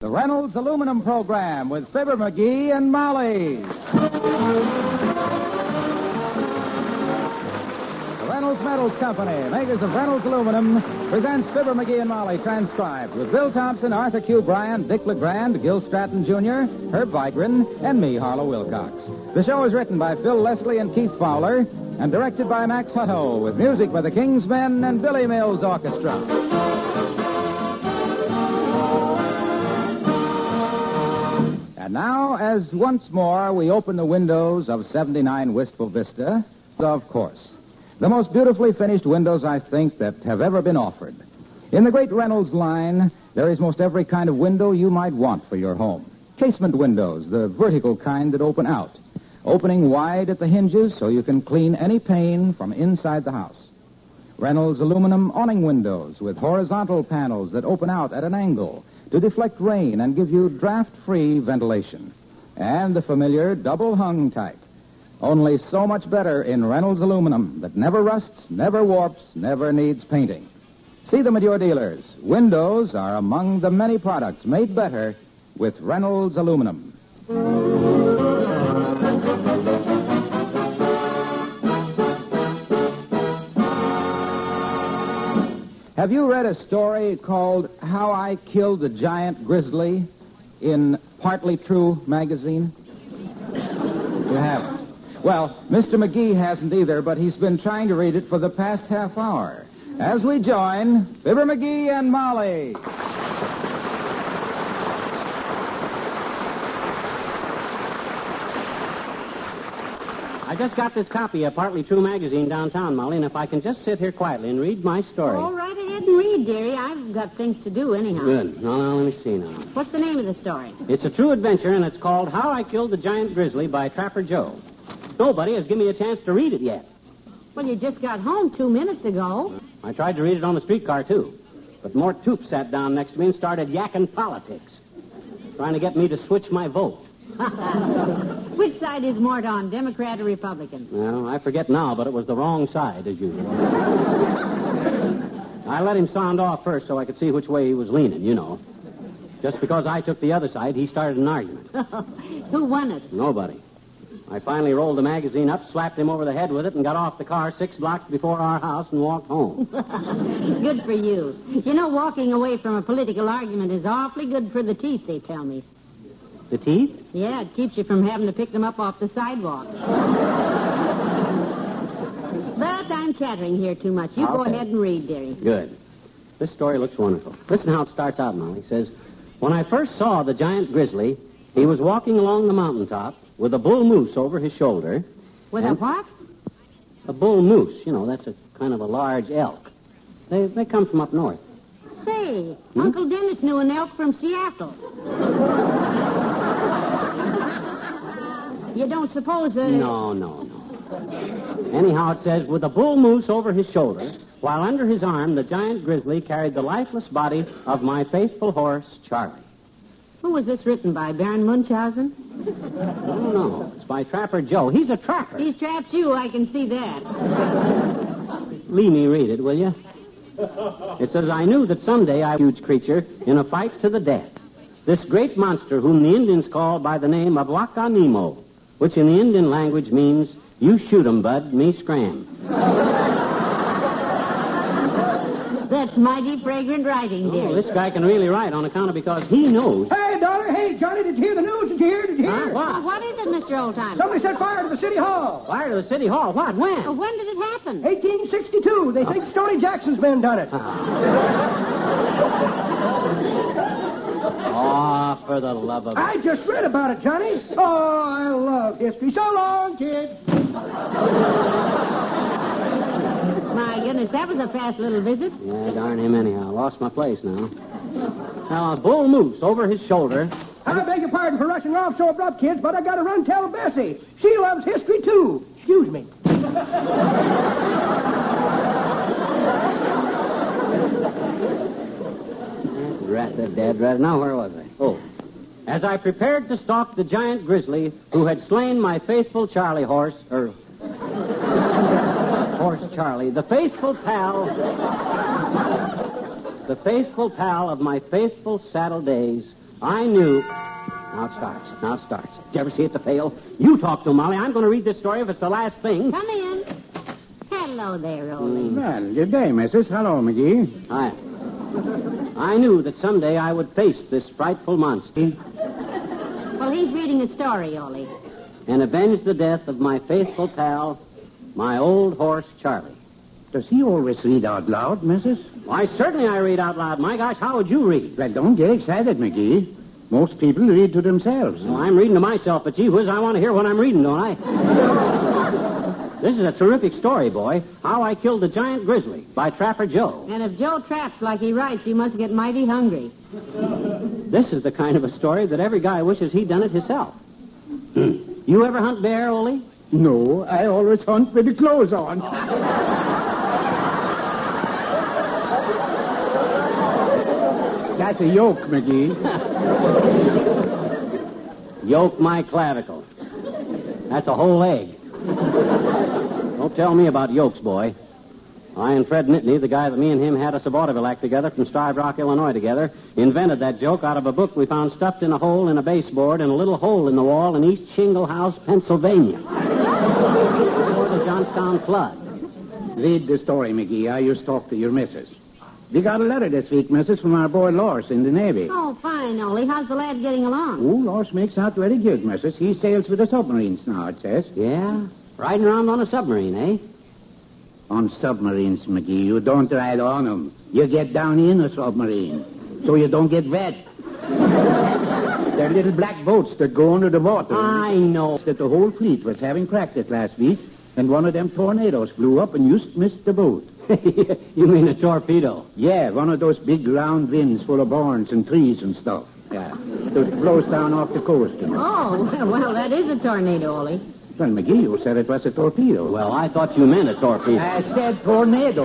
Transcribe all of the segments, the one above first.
The Reynolds Aluminum Program with Fibber McGee and Molly. The Reynolds Metals Company, makers of Reynolds Aluminum, presents Fibber McGee and Molly, transcribed with Bill Thompson, Arthur Q. Bryan, Dick LeGrand, Gil Stratton Jr., Herb Vigran, and me, Harlow Wilcox. The show is written by Phil Leslie and Keith Fowler and directed by Max Hutto, with music by the Kingsmen and Billy Mills Orchestra. And now, as once more we open the windows of 79 Wistful Vista, of course, the most beautifully finished windows, I think, that have ever been offered. In the great Reynolds line, there is most every kind of window you might want for your home. Casement windows, the vertical kind that open out, opening wide at the hinges so you can clean any pane from inside the house. Reynolds aluminum awning windows with horizontal panels that open out at an angle to deflect rain and give you draft-free ventilation. And the familiar double-hung type. Only so much better in Reynolds aluminum that never rusts, never warps, never needs painting. See them at your dealers. Windows are among the many products made better with Reynolds aluminum. Have you read a story called How I Killed the Giant Grizzly in Partly True magazine? You haven't. Well, Mr. McGee hasn't either, but he's been trying to read it for the past half hour. As we join Fibber McGee and Molly. I just got this copy of Partly True magazine downtown, Molly, and if I can just sit here quietly and read my story. All right, ahead and read, dearie. I've got things to do anyhow. Good. No, let me see now. What's the name of the story? It's a true adventure, and it's called How I Killed the Giant Grizzly by Trapper Joe. Nobody has given me a chance to read it yet. Well, you just got home 2 minutes ago. I tried to read it on the streetcar, too. But Mort Toop sat down next to me and started yakking politics, trying to get me to switch my vote. Which side is Mort on, Democrat or Republican? Well, I forget now, but it was the wrong side, as usual. I let him sound off first so I could see which way he was leaning, you know. Just because I took the other side, he started an argument. Who won it? Nobody. I finally rolled the magazine up, slapped him over the head with it, and got off the car 6 blocks before our house and walked home. Good for you. You know, walking away from a political argument is awfully good for the teeth, they tell me. The teeth? Yeah, it keeps you from having to pick them up off the sidewalk. But I'm chattering here too much. You go ahead and read, dearie. Good. This story looks wonderful. Listen how it starts out, Molly. It says, when I first saw the giant grizzly, he was walking along the mountaintop with a bull moose over his shoulder. With a what? A bull moose. You know, that's a kind of a large elk. They come from up north. Say, Uncle Dennis knew an elk from Seattle. You don't suppose that... No. Anyhow, it says, with a bull moose over his shoulder, while under his arm, the giant grizzly carried the lifeless body of my faithful horse, Charlie. Who was this written by, Baron Munchausen? No. It's by Trapper Joe. He's a trapper. He's trapped you. I can see that. Leave me read it, will you? It says, I knew that someday I would be a huge creature in a fight to the death. This great monster whom the Indians call by the name of Wakanimo, which in the Indian language means, you shoot 'em, bud, me scram. That's mighty fragrant writing, dear. Oh, this guy can really write on account of because he knows. Hey, daughter, hey, Johnny, did you hear the news? Did you hear? What is it, Mr. Oldtimer? Somebody set fire to the City Hall. Fire to the City Hall? What? When? When did it happen? 1862. They think Stoney Jackson's men done it. Oh, for the love of... I just read about it, Johnny. Oh, I love history. So long, kid. My goodness, that was a fast little visit. Yeah, darn him anyhow. Lost my place now. Now, a bull moose over his shoulder. I beg your pardon for rushing off so abrupt, kids, but I gotta run tell Bessie. She loves history, too. Excuse me. Rather dead right now. Where was I? Oh. As I prepared to stalk the giant grizzly who had slain my faithful Charlie horse, horse Charlie, the faithful pal of my faithful saddle days, I knew. Now it starts. Did you ever see it, the pail? You talk to Molly. I'm going to read this story if it's the last thing. Come in. Hello there, Ollie. Well, good day, Mrs. Hello, McGee. Hi. I knew that someday I would face this frightful monster. Well, he's reading a story, Ollie. And avenge the death of my faithful pal, my old horse, Charlie. Does he always read out loud, Mrs.? Why, certainly I read out loud. My gosh, how would you read? Well, don't get excited, McGee. Most people read to themselves. Well, I'm reading to myself, but gee whiz, I want to hear what I'm reading, don't I? This is a terrific story, boy. How I Killed the Giant Grizzly by Trapper Joe. And if Joe traps like he writes, he must get mighty hungry. This is the kind of a story that every guy wishes he'd done it himself. You ever hunt bear, Ollie? No, I always hunt with the clothes on. Oh. That's a yoke, McGee. Yoke my clavicle. That's a whole egg. Don't tell me about yokes, boy. I and Fred Nittany, the guy that me and him had us a vaudeville act together from Starved Rock, Illinois together, invented that joke out of a book we found stuffed in a hole in a baseboard and a little hole in the wall in East Shingle House, Pennsylvania. Before the Johnstown flood. Read the story, McGee. I used to talk to your missus. We got a letter this week, Mrs., from our boy Loris in the Navy. Oh, fine, Ollie. How's the lad getting along? Oh, Loris makes out very good, Mrs. He sails with the submarines now, it says. Yeah? Riding around on a submarine, eh? On submarines, McGee, you don't ride on them. You get down in a submarine, so you don't get wet. They're little black boats that go under the water. I know. That the whole fleet was having practice last week, and one of them tornadoes blew up and you missed the boat. You mean a torpedo? Yeah, one of those big round winds full of barns and trees and stuff. Yeah, that blows down off the coast. You know? Oh, well, that is a tornado, Ollie. Well, McGee, you said it was a torpedo. Well, I thought you meant a torpedo. I said tornado.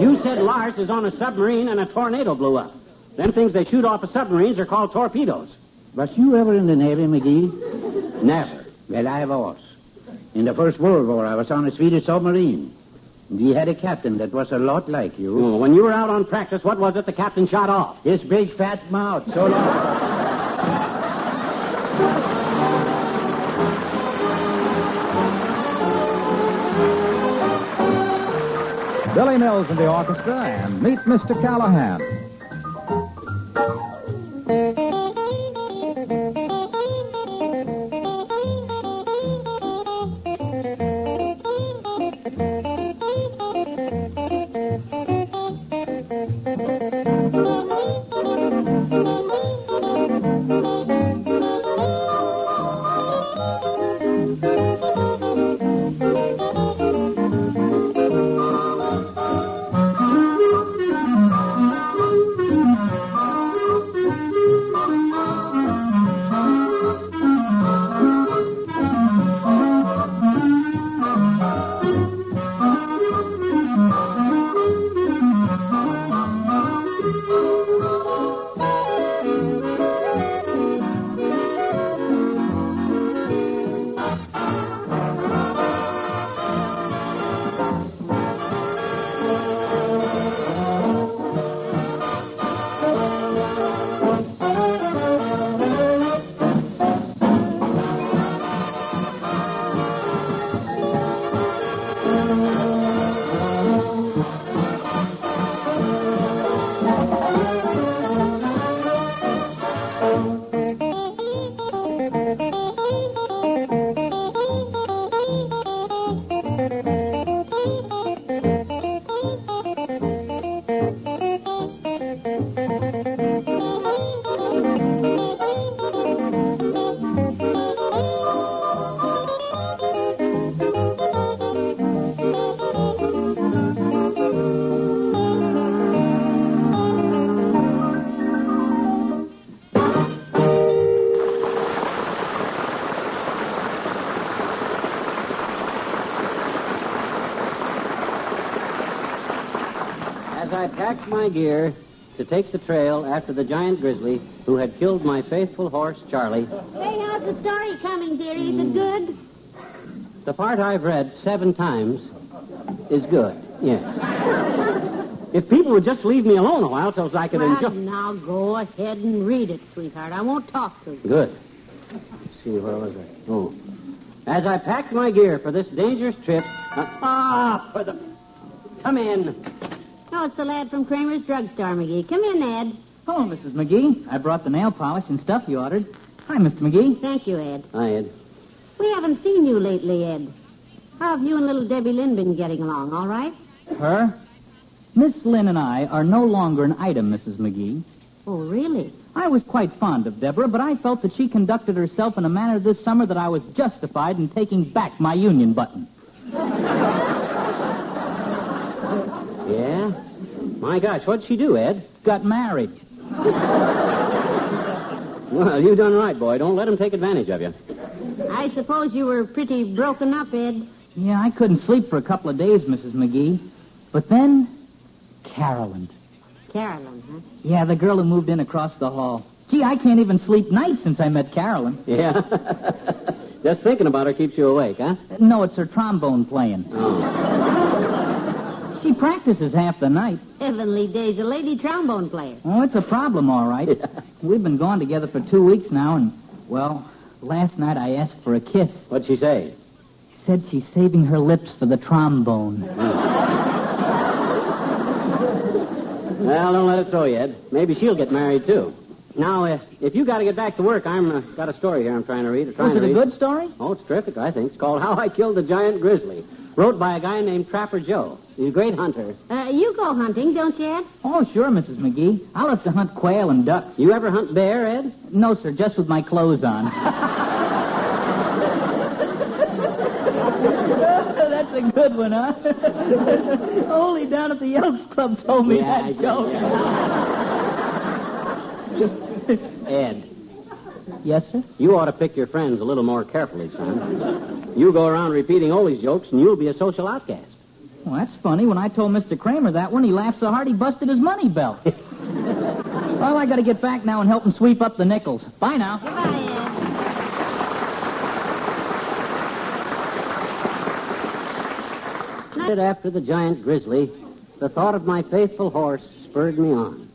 You said Lars is on a submarine and a tornado blew up. Them things they shoot off of submarines are called torpedoes. Was you ever in the Navy, McGee? Never. Well, I was. In the First World War, I was on a Swedish submarine. We had a captain that was a lot like you. Oh, when you were out on practice, what was it the captain shot off? His big fat mouth. So long. Billy Mills in the orchestra, and meet Mr. Callahan. as I packed my gear to take the trail after the giant grizzly who had killed my faithful horse, Charlie. Say, how's the story coming, dearie? Is it good? The part I've read 7 times is good, yes. If people would just leave me alone a while so I could enjoy... Now, go ahead and read it, sweetheart. I won't talk to you. Good. Let's see, where was I? Oh. As I packed my gear for this dangerous trip... Come in. Oh, it's the lad from Kramer's Drugstore, McGee. Come in, Ed. Hello, Mrs. McGee. I brought the nail polish and stuff you ordered. Hi, Mr. McGee. Thank you, Ed. Hi, Ed. We haven't seen you lately, Ed. How have you and little Debbie Lynn been getting along, all right? Her? Miss Lynn and I are no longer an item, Mrs. McGee. Oh, really? I was quite fond of Deborah, but I felt that she conducted herself in a manner this summer that I was justified in taking back my union button. Yeah? My gosh, what'd she do, Ed? Got married. Well, you done right, boy. Don't let him take advantage of you. I suppose you were pretty broken up, Ed. Yeah, I couldn't sleep for a couple of days, Mrs. McGee. But then, Carolyn. Carolyn, huh? Yeah, the girl who moved in across the hall. Gee, I can't even sleep nights since I met Carolyn. Yeah? Just thinking about her keeps you awake, huh? No, it's her trombone playing. Oh. She practices half the night. Heavenly days, a lady trombone player. Oh, it's a problem, all right. Yeah. We've been gone together for 2 weeks now, and, well, last night I asked for a kiss. What'd she say? Said she's saving her lips for the trombone. Oh. Well, don't let it throw you, Ed. Maybe she'll get married, too. Now, if you got to get back to work, I've got a story here I'm trying to read. Is it a good story? Oh, it's terrific, I think. It's called How I Killed the Giant Grizzly. Wrote by a guy named Trapper Joe. He's a great hunter. You go hunting, don't you, Ed? Oh, sure, Mrs. McGee. I'll have to hunt quail and ducks. You ever hunt bear, Ed? No, sir, just with my clothes on. That's a good one, huh? Ollie down at the Elks Club told me that joke. Yeah. Ed. Yes, sir? You ought to pick your friends a little more carefully, son. You go around repeating Ollie's jokes, and you'll be a social outcast. Well, that's funny. When I told Mr. Kramer that one, he laughed so hard he busted his money belt. Well, I got to get back now and help him sweep up the nickels. Bye now. Goodbye, Ed. After the giant grizzly, the thought of my faithful horse spurred me on.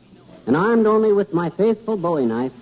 And armed only with my faithful bowie knife,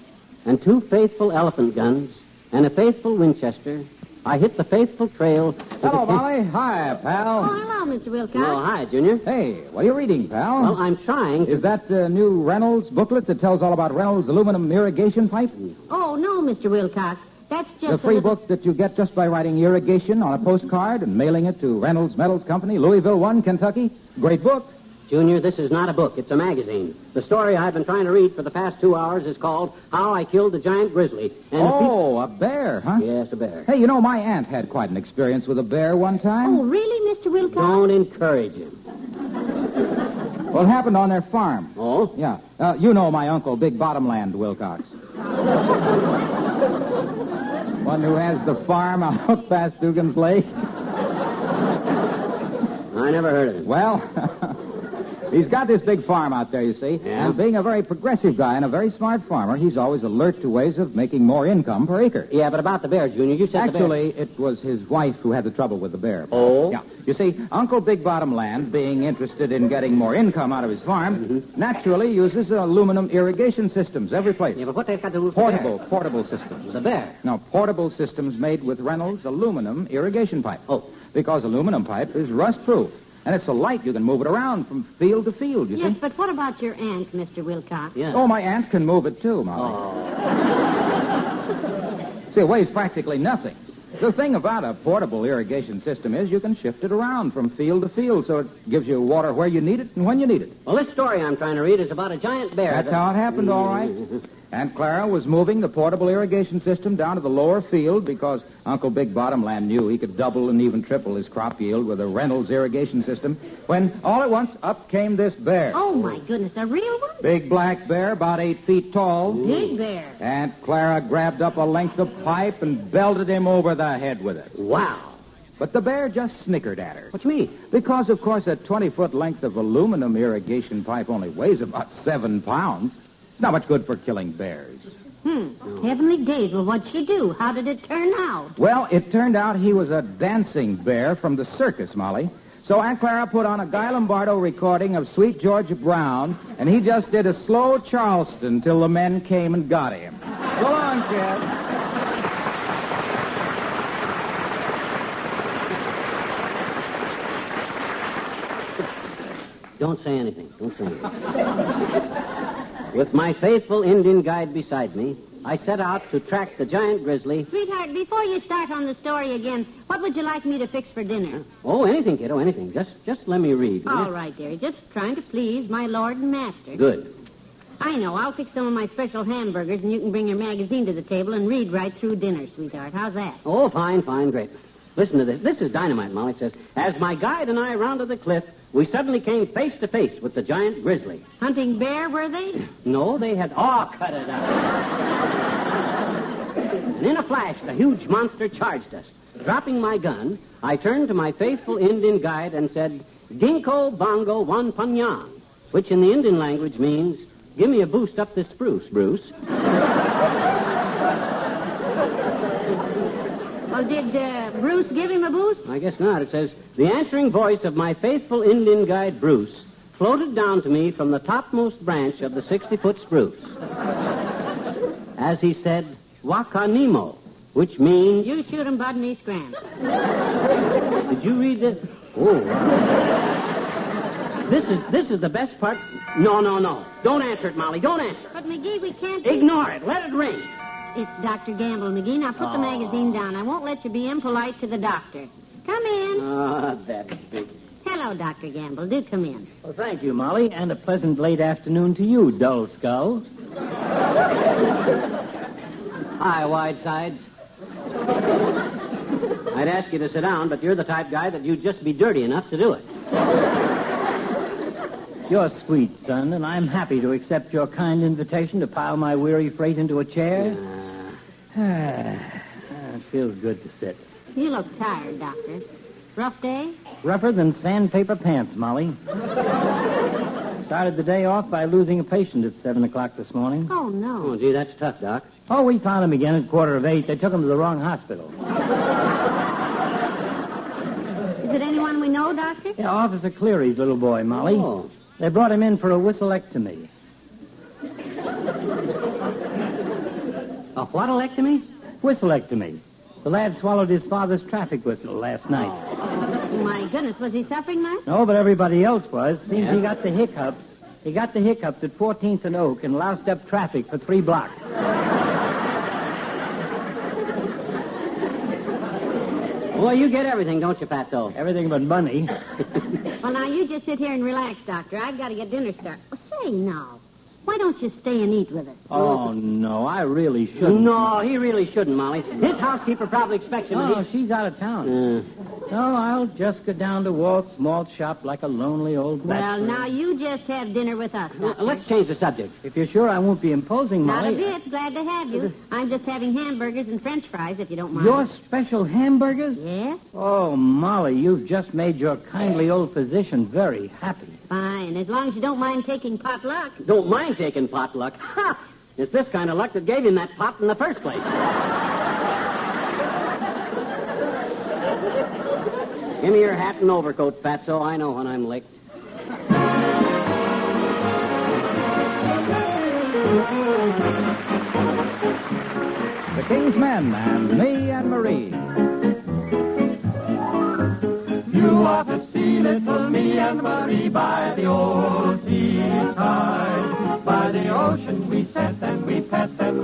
and 2 faithful elephant guns, and a faithful Winchester, I hit the faithful trail... Hello, Molly. Hi, pal. Oh, hello, Mr. Wilcox. Oh, hi, Junior. Hey, what are you reading, pal? Well, I'm trying to... Is that the new Reynolds booklet that tells all about Reynolds' aluminum irrigation pipe? Oh, no, Mr. Wilcox. That's just... The free book that you get just by writing irrigation on a postcard and mailing it to Reynolds Metals Company, Louisville 1, Kentucky. Great book. Junior, this is not a book. It's a magazine. The story I've been trying to read for the past 2 hours is called How I Killed the Giant Grizzly. And a bear, huh? Yes, a bear. Hey, you know, my aunt had quite an experience with a bear one time. Oh, really, Mr. Wilcox? Don't encourage him. Well, it happened on their farm. Oh? Yeah. You know my uncle, Big Bottomland Wilcox. One who has the farm out past Dugan's Lake. I never heard of him. Well... He's got this big farm out there, you see. Yeah. And being a very progressive guy and a very smart farmer, he's always alert to ways of making more income per acre. Yeah, but about the bear, Junior, you said actually, it was his wife who had the trouble with the bear. Oh? Yeah. You see, Uncle Big Bottom Land, being interested in getting more income out of his farm, naturally uses aluminum irrigation systems every place. Yeah, but what they've got to do with Portable systems. The bear? No, portable systems made with Reynolds aluminum irrigation pipe. Oh. Because aluminum pipe is rust-proof. And it's so light you can move it around from field to field, you see? Yes, but what about your aunt, Mr. Wilcox? Yes. Oh, my aunt can move it, too, Molly. Oh. See, it weighs practically nothing. The thing about a portable irrigation system is you can shift it around from field to field, so it gives you water where you need it and when you need it. Well, this story I'm trying to read is about a giant bear. That's how it happened, all right. Aunt Clara was moving the portable irrigation system down to the lower field because Uncle Big Bottomland knew he could double and even triple his crop yield with a Reynolds irrigation system when all at once up came this bear. Oh, my goodness, a real one? Big black bear, about 8 feet tall. Big bear. Aunt Clara grabbed up a length of pipe and belted him over the head with it. Wow. But the bear just snickered at her. What you mean? Because, of course, a 20-foot length of aluminum irrigation pipe only weighs about 7 pounds. It's not much good for killing bears. Heavenly days, well, what'd you do? How did it turn out? Well, it turned out he was a dancing bear from the circus, Molly. So Aunt Clara put on a Guy Lombardo recording of Sweet George Brown, and he just did a slow Charleston till the men came and got him. Go on, kid. Don't say anything. Don't say anything. With my faithful Indian guide beside me, I set out to track the giant grizzly. Sweetheart, before you start on the story again, what would you like me to fix for dinner? Oh, anything, kiddo, anything. Just let me read. All right, dearie. Just trying to please my lord and master. Good. I know. I'll fix some of my special hamburgers, and you can bring your magazine to the table and read right through dinner, sweetheart. How's that? Oh, fine, great. Listen to this. This is dynamite, Molly. It says, as my guide and I rounded the cliff, we suddenly came face to face with the giant grizzly. Hunting bear, were they? No, they had... Oh, cut it out. And in a flash, the huge monster charged us. Dropping my gun, I turned to my faithful Indian guide and said, Dinko Bongo Wan Panyan, which in the Indian language means, give me a boost up this spruce, Bruce. Well, did Bruce give him a boost? I guess not. It says, the answering voice of my faithful Indian guide, Bruce, floated down to me from the topmost branch of the 60-foot spruce. As he said, Wakanimo, which means... You shoot him, bud, and he scrams. Did you read this? Oh, wow. This is the best part. No. Don't answer it, Molly. Don't answer. But, McGee, we can't... Ignore it. Let it ring. It's Dr. Gamble, McGee. Now put the magazine down. I won't let you be impolite to the doctor. Come in. Ah, that's big. Hello, Dr. Gamble. Do come in. Well, thank you, Molly, and a pleasant late afternoon to you, dull skull. Hi, Widesides. I'd ask you to sit down, but you're the type guy that you'd just be dirty enough to do it. You're sweet, son, and I'm happy to accept your kind invitation to pile my weary freight into a chair. It feels good to sit. You look tired, Doctor. Rough day? Rougher than sandpaper pants, Molly. Started the day off by losing a patient at 7 o'clock this morning. Oh, no. Oh, gee, that's tough, Doc. Oh, we found him again at 7:45. They took him to the wrong hospital. Is it anyone we know, Doctor? Yeah, Officer Cleary's little boy, Molly. Oh. They brought him in for a whistleectomy. A what-electomy? Whistleectomy. The lad swallowed his father's traffic whistle last night. Oh, my goodness. Was he suffering that? No, but everybody else was. Seems he got the hiccups. He got the hiccups at 14th and Oak and loused up traffic for 3 blocks. Well, you get everything, don't you, Fatso? Everything but money. Well, now, you just sit here and relax, Doctor. I've got to get dinner started. Well, say, now, why don't you stay and eat with us? Oh, no, I really shouldn't. No, he really shouldn't, Molly. His housekeeper probably expects him to eat. Oh, she's out of town. No, I'll just go down to Walt's malt shop like a lonely old man. Well, now, you just have dinner with us, Doctor. Well, let's change the subject. If you're sure I won't be imposing, Molly... Not a bit. Glad to have you. I'm just having hamburgers and french fries, if you don't mind. Your special hamburgers? Yes. Oh, Molly, you've just made your kindly old physician very happy. Fine, as long as you don't mind taking potluck. Don't mind? Taking potluck. Ha! It's this kind of luck that gave him that pot in the first place. Give me your hat and overcoat, Fatso. I know when I'm licked. The Kingsmen and me and Marie. You ought to see little me and Marie by the old seaside. By the ocean we set and we pet till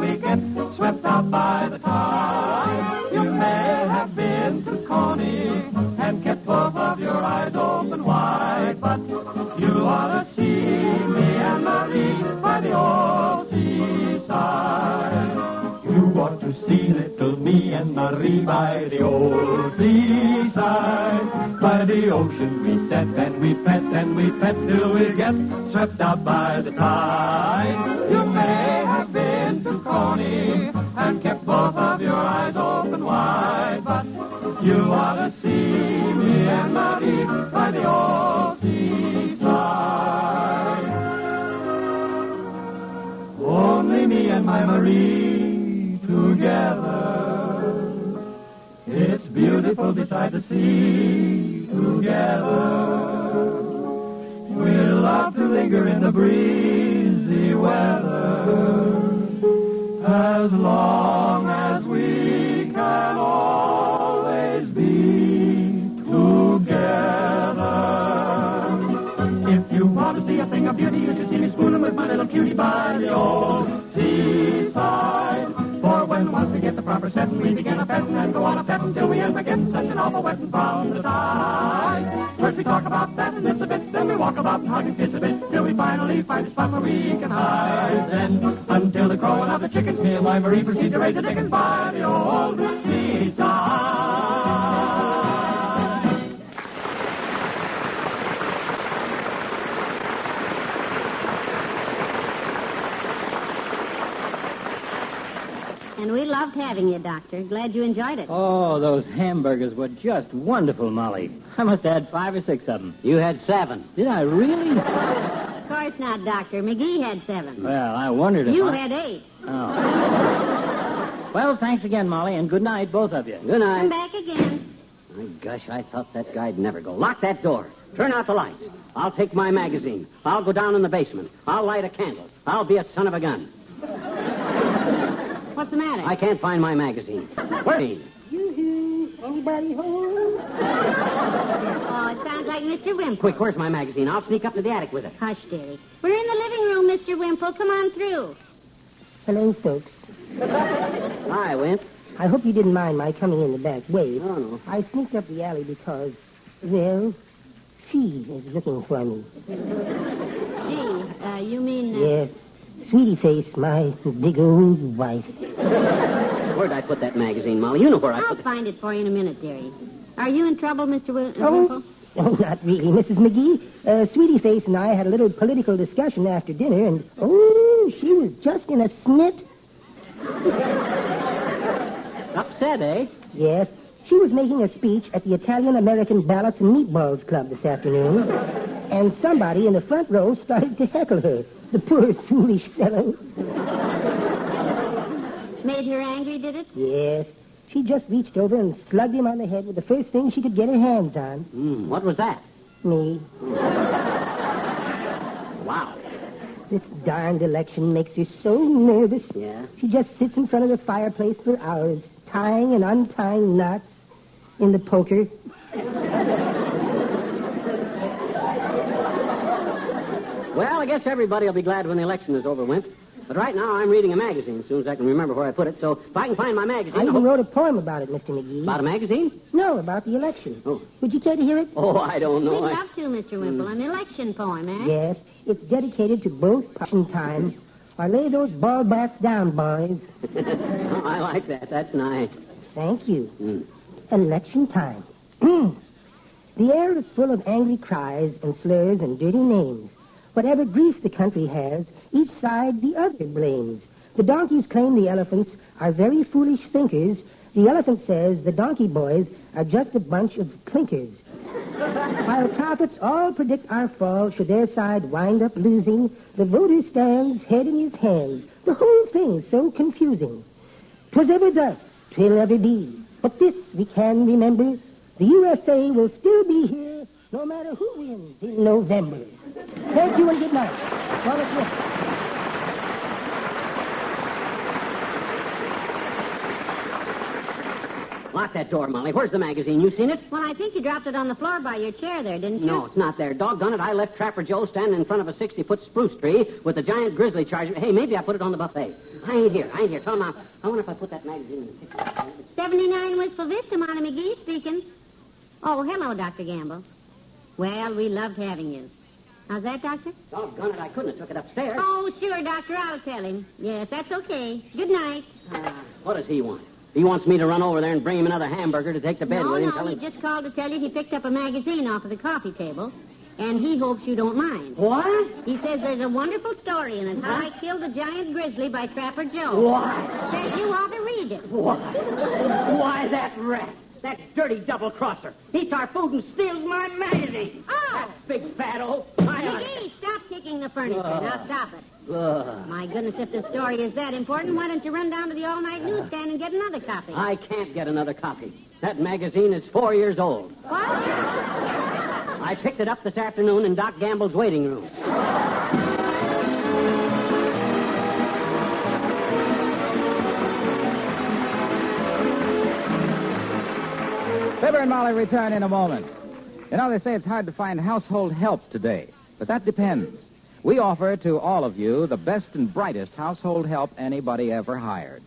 we get swept out by the tide. You may have been too corny and kept both of your eyes open wide, but you ought to see me and Marie by the old seaside. You ought to see little me and Marie by the old seaside. By the ocean we set and we pet till we get swept out by the tide. You may have been too corny and kept both of your eyes open wide, but you are my Marie together. It's beautiful beside the sea together. We'll love to linger in the breezy weather as long as we can always be together. If you want to see a thing of beauty, you should see me spooning with my little cutie by the old seaside. For when once we get the proper setting, we begin a petting and go on a petting till we end up getting such an awful wet and brown to die. First we talk about that and this a bit, then we walk about and hug and kiss a bit, till we finally find a spot where we can hide. Then, until the crowing of the chickens, me and my Marie proceed to raise the dickens by the old seaside. And we loved having you, Doctor. Glad you enjoyed it. Oh, those hamburgers were just wonderful, Molly. I must have had 5 or 6 of them. You had 7. Did I really? Of course not, Doctor. McGee had 7. Well, I wondered if you had 8. Oh. Well, thanks again, Molly, and good night, both of you. Good night. Come back again. My gosh, I thought that guy'd never go. Lock that door. Turn out the lights. I'll take my magazine. I'll go down in the basement. I'll light a candle. I'll be a son of a gun. What's the matter? I can't find my magazine. Where's it? Anybody home? Oh, it sounds like Mr. Wimple. Quick, where's my magazine? I'll sneak up to the attic with it. Hush, dearie. We're in the living room, Mr. Wimple. Come on through. Hello, folks. Hi, Wimp. I hope you didn't mind my coming in the back way. Oh, no. I sneaked up the alley because, well, she is looking for me. She? You mean... Yes. Sweetie Face, my big old wife. Where'd I put that magazine, Molly? You know where I'll put it. I'll find it for you in a minute, dearie. Are you in trouble, Mr. Wimple? Oh, not really, Mrs. McGee. Sweetie Face and I had a little political discussion after dinner, and, oh, she was just in a snit. Upset, eh? Yes. She was making a speech at the Italian-American Ballots and Meatballs Club this afternoon, and somebody in the front row started to heckle her. The poor, foolish fellow. Made her angry, did it? Yes. She just reached over and slugged him on the head with the first thing she could get her hands on. What was that? Me. Wow. This darned election makes her so nervous. Yeah? She just sits in front of the fireplace for hours, tying and untying knots in the poker. Well, I guess everybody will be glad when the election is over, Wimp. But right now, I'm reading a magazine as soon as I can remember where I put it. So if I can find my magazine... I even wrote a poem about it, Mr. McGee. About a magazine? No, about the election. Oh. Would you care to hear it? Oh, I don't know. We'd love to, Mr. Wimple. An election poem, eh? Yes. It's dedicated to both election times. I lay those ball bats down, boys. Oh, I like that. That's nice. Thank you. Election time. The air is full of angry cries and slurs and dirty names. Whatever grief the country has, each side the other blames. The donkeys claim the elephants are very foolish thinkers. The elephant says the donkey boys are just a bunch of clinkers. While prophets all predict our fall, should their side wind up losing, the voter stands head in his hands. The whole thing's so confusing. 'Twas ever thus, 'twill ever be. But this we can remember, the USA will still be here, no matter who wins in November. Thank you and good night. Lock that door, Molly. Where's the magazine? You seen it? Well, I think you dropped it on the floor by your chair there, didn't you? No, it's not there. Doggone it, I left Trapper Joe standing in front of a 60-foot spruce tree with a giant grizzly charger. Hey, maybe I put it on the buffet. I ain't here. Tell him I wonder if I put that magazine in the 79 Wistful Vista, Monty McGee speaking. Oh, hello, Dr. Gamble. Well, we loved having you. How's that, Doctor? Doggone it, I couldn't have took it upstairs. Oh, sure, Doctor, I'll tell him. Yes, that's okay. Good night. What does he want? He wants me to run over there and bring him another hamburger to take to bed with him. No, he just called to tell you he picked up a magazine off of the coffee table, and he hopes you don't mind. What? He says there's a wonderful story in it, how I killed a giant grizzly by Trapper Joe. What? Says you ought to read it. What? Why, that rat. That dirty double-crosser. Eats our food and steals my magazine. Oh! That big fat old... McGee, stop kicking kicking the furniture. Now stop it. My goodness, if the story is that important, why don't you run down to the all-night newsstand and get another copy? I can't get another copy. That magazine is 4 years old. What? I picked it up this afternoon in Doc Gamble's waiting room. Fibber and Molly return in a moment. You know, they say it's hard to find household help today, but that depends. We offer to all of you the best and brightest household help anybody ever hired.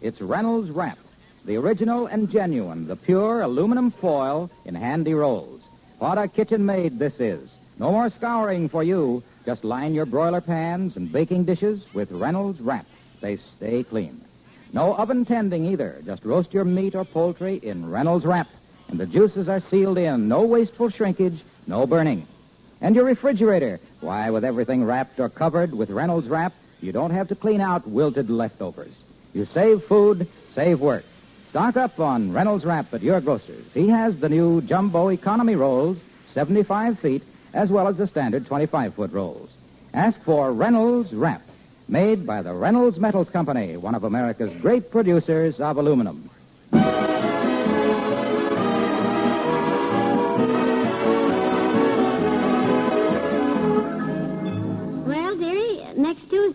It's Reynolds Wrap, the original and genuine, the pure aluminum foil in handy rolls. What a kitchen maid this is. No more scouring for you. Just line your broiler pans and baking dishes with Reynolds Wrap. They stay clean. No oven tending either. Just roast your meat or poultry in Reynolds Wrap. And the juices are sealed in. No wasteful shrinkage, no burning. And your refrigerator. Why, with everything wrapped or covered with Reynolds Wrap, you don't have to clean out wilted leftovers. You save food, save work. Stock up on Reynolds Wrap at your grocer's. He has the new Jumbo Economy Rolls, 75 feet, as well as the standard 25-foot rolls. Ask for Reynolds Wrap, made by the Reynolds Metals Company, one of America's great producers of aluminum.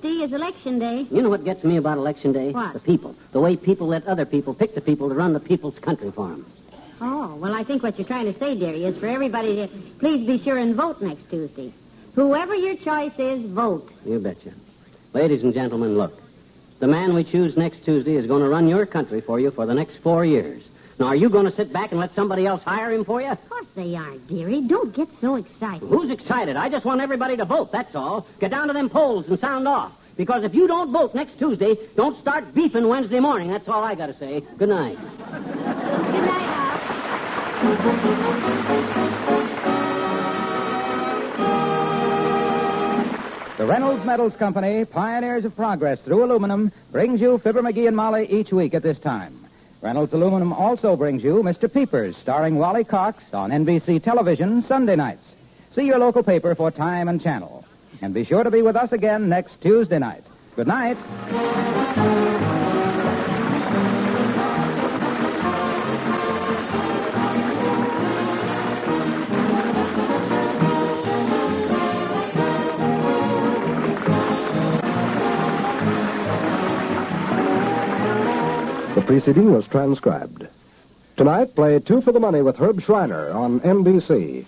Is election day. You know what gets me about election day? What? The people. The way people let other people pick the people to run the people's country for them. Oh, well, I think what you're trying to say, dearie, is for everybody to please be sure and vote next Tuesday. Whoever your choice is, vote. You betcha. Ladies and gentlemen, look. The man we choose next Tuesday is going to run your country for you for the next 4 years. Now, are you going to sit back and let somebody else hire him for you? Of course they are, dearie. Don't get so excited. Who's excited? I just want everybody to vote, that's all. Get down to them polls and sound off. Because if you don't vote next Tuesday, don't start beefing Wednesday morning. That's all I got to say. Good night. Good night, Al. The Reynolds Metals Company, pioneers of progress through aluminum, brings you Fibber McGee and Molly each week at this time. Reynolds Aluminum also brings you Mr. Peepers, starring Wally Cox on NBC television Sunday nights. See your local paper for time and channel. And be sure to be with us again next Tuesday night. Good night. The preceding was transcribed. Tonight, play Two for the Money with Herb Schreiner on NBC.